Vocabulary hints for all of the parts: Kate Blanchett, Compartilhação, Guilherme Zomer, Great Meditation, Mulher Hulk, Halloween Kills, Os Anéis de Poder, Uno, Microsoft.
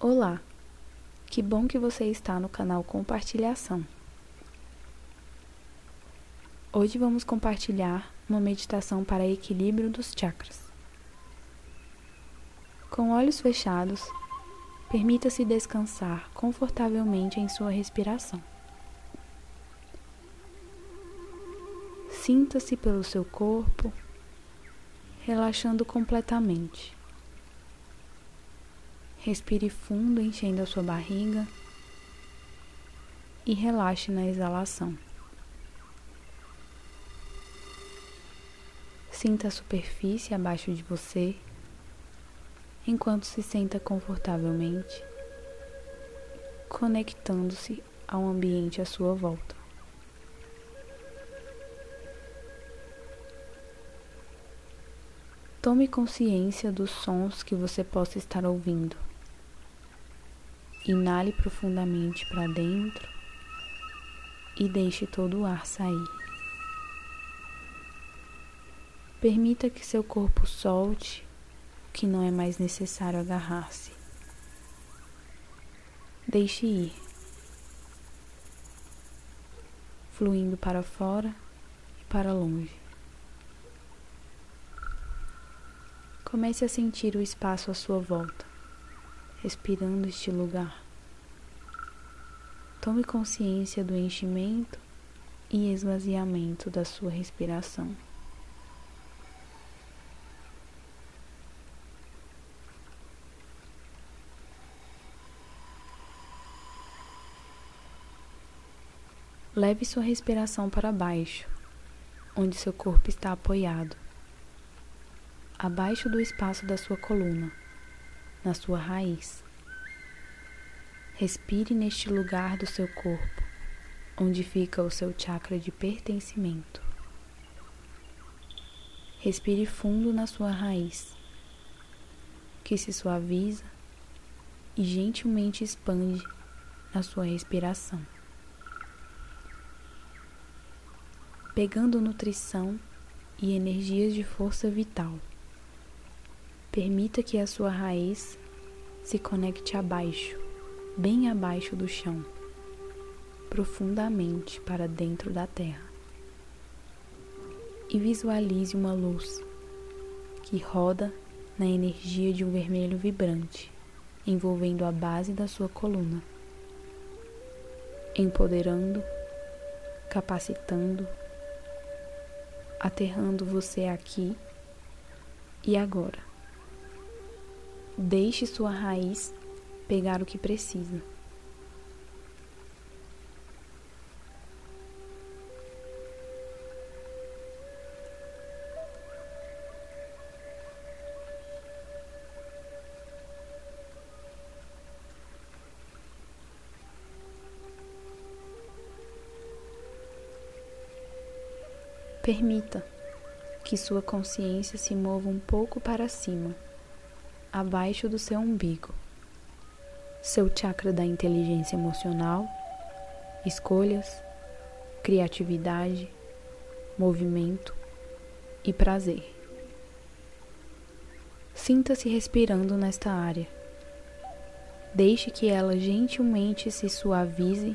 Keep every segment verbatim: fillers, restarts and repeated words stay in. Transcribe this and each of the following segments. Olá, que bom que você está no canal Compartilhação. Hoje vamos compartilhar uma meditação para equilíbrio dos chakras. Com olhos fechados, permita-se descansar confortavelmente em sua respiração. Sinta-se pelo seu corpo, relaxando completamente. Respire fundo, enchendo a sua barriga e relaxe na exalação. Sinta a superfície abaixo de você, enquanto se senta confortavelmente, conectando-se ao ambiente à sua volta. Tome consciência dos sons que você possa estar ouvindo. Inale profundamente para dentro e deixe todo o ar sair. Permita que seu corpo solte o que não é mais necessário agarrar-se. Deixe ir, fluindo para fora e para longe. Comece a sentir o espaço à sua volta, respirando este lugar. Tome consciência do enchimento e esvaziamento da sua respiração. Leve sua respiração para baixo, onde seu corpo está apoiado, abaixo do espaço da sua coluna, na sua raiz. Respire neste lugar do seu corpo, onde fica o seu chakra de pertencimento. Respire fundo na sua raiz, que se suaviza e gentilmente expande na sua respiração, pegando nutrição e energias de força vital. Permita que a sua raiz se conecte abaixo, bem abaixo do chão, profundamente para dentro da terra. E visualize uma luz que roda na energia de um vermelho vibrante, envolvendo a base da sua coluna, empoderando, capacitando, aterrando você aqui e agora. Deixe sua raiz pegar o que precisa. Permita que sua consciência se mova um pouco para cima, abaixo do seu umbigo, seu chakra da inteligência emocional, escolhas, criatividade, movimento e prazer. Sinta-se respirando nesta área. Deixe que ela gentilmente se suavize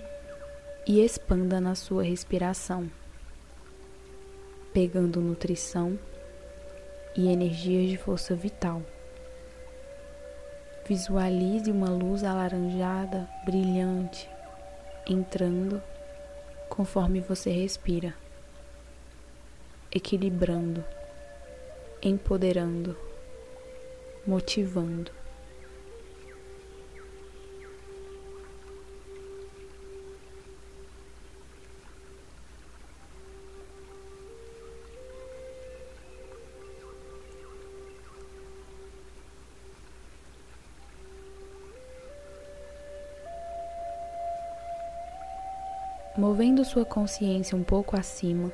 e expanda na sua respiração, pegando nutrição e energias de força vital. Visualize uma luz alaranjada, brilhante, entrando conforme você respira, equilibrando, empoderando, motivando. Movendo sua consciência um pouco acima,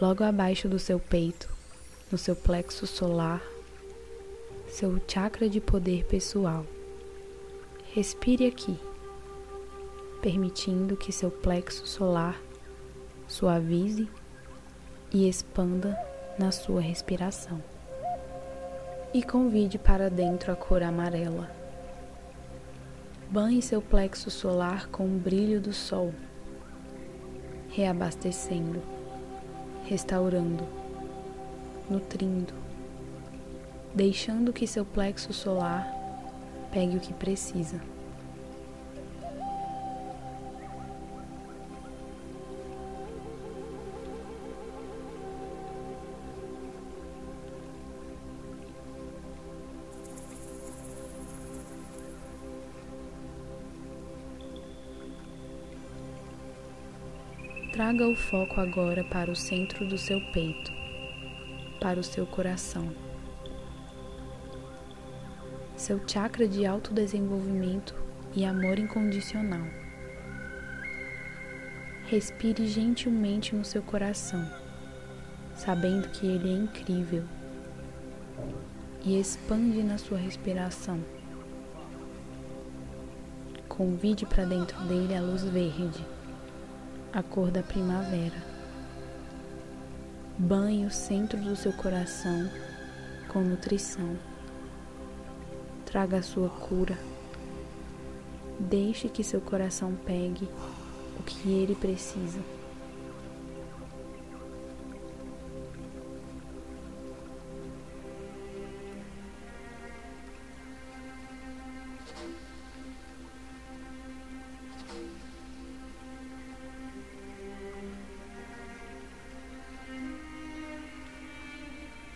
logo abaixo do seu peito, no seu plexo solar, seu chakra de poder pessoal. Respire aqui, permitindo que seu plexo solar suavize e expanda na sua respiração. E convide para dentro a cor amarela, Banhe seu plexo solar com o brilho do sol, reabastecendo, restaurando, nutrindo, deixando que seu plexo solar pegue o que precisa. Traga o foco agora para o centro do seu peito, para o seu coração. Seu chakra de autodesenvolvimento e amor incondicional. Respire gentilmente no seu coração, sabendo que ele é incrível, e expande na sua respiração. Convide para dentro dele a luz verde, a cor da primavera. Banhe o centro do seu coração com nutrição. Traga a sua cura. Deixe que seu coração pegue o que ele precisa.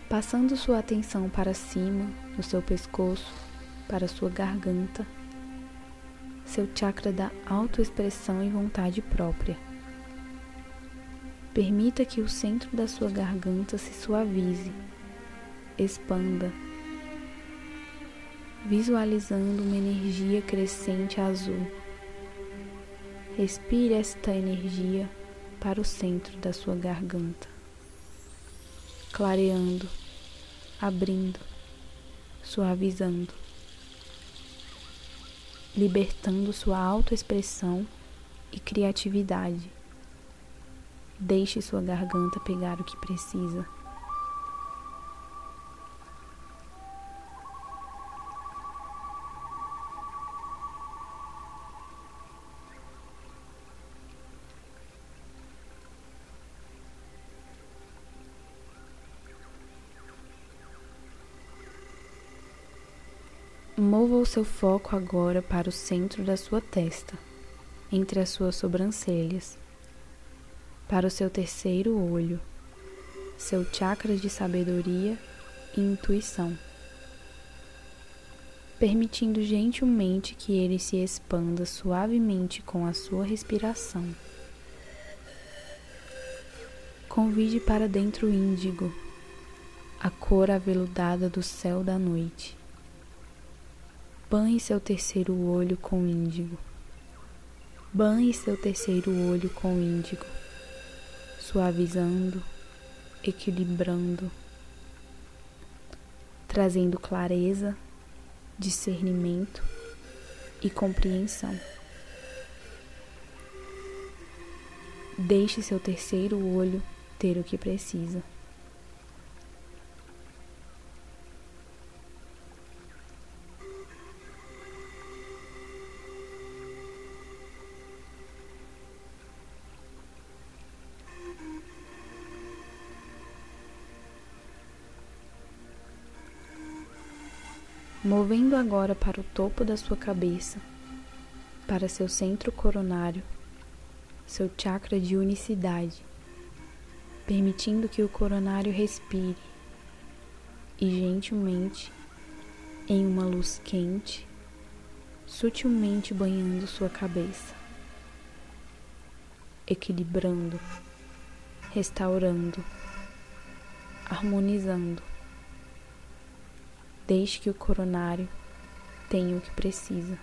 Passando sua atenção para cima, no seu pescoço, para sua garganta, seu chakra da autoexpressão e vontade própria. Permita que o centro da sua garganta se suavize, expanda, visualizando uma energia crescente azul. Respire esta energia para o centro da sua garganta, clareando, abrindo, suavizando, libertando sua autoexpressão e criatividade. Deixe sua garganta pegar o que precisa. Mova o seu foco agora para o centro da sua testa, entre as suas sobrancelhas, para o seu terceiro olho, seu chakra de sabedoria e intuição, permitindo gentilmente que ele se expanda suavemente com a sua respiração. Convide para dentro o índigo, a cor aveludada do céu da noite. Banhe seu terceiro olho com índigo. Banhe seu terceiro olho com índigo, suavizando, equilibrando, trazendo clareza, discernimento e compreensão. Deixe seu terceiro olho ter o que precisa. Movendo agora para o topo da sua cabeça, para seu centro coronário, seu chakra de unicidade, permitindo que o coronário respire e gentilmente, em uma luz quente, sutilmente banhando sua cabeça, equilibrando, restaurando, harmonizando. Deixe que o coronário tenha o que precisa.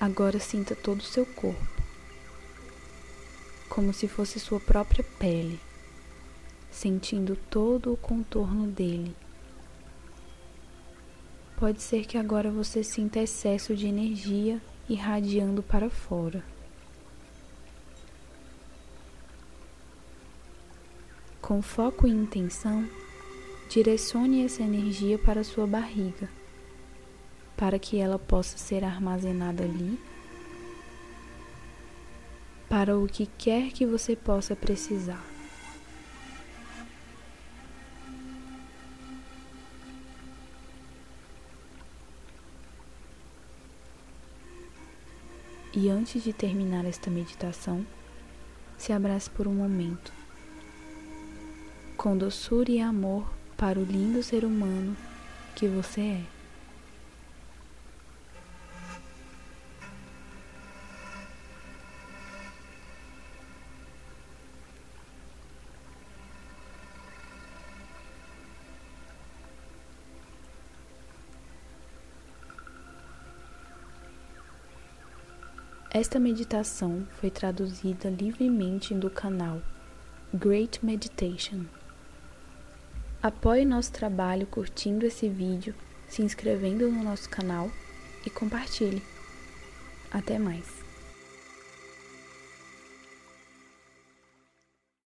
Agora sinta todo o seu corpo, como se fosse sua própria pele, sentindo todo o contorno dele, Pode ser que agora você sinta excesso de energia irradiando para fora. Com foco e intenção, direcione essa energia para sua barriga, para que ela possa ser armazenada ali, para o que quer que você possa precisar. E antes de terminar esta meditação, se abrace por um momento, com doçura e amor para o lindo ser humano que você é. Esta meditação foi traduzida livremente do canal Great Meditation. Apoie nosso trabalho curtindo esse vídeo, se inscrevendo no nosso canal e compartilhe. Até mais!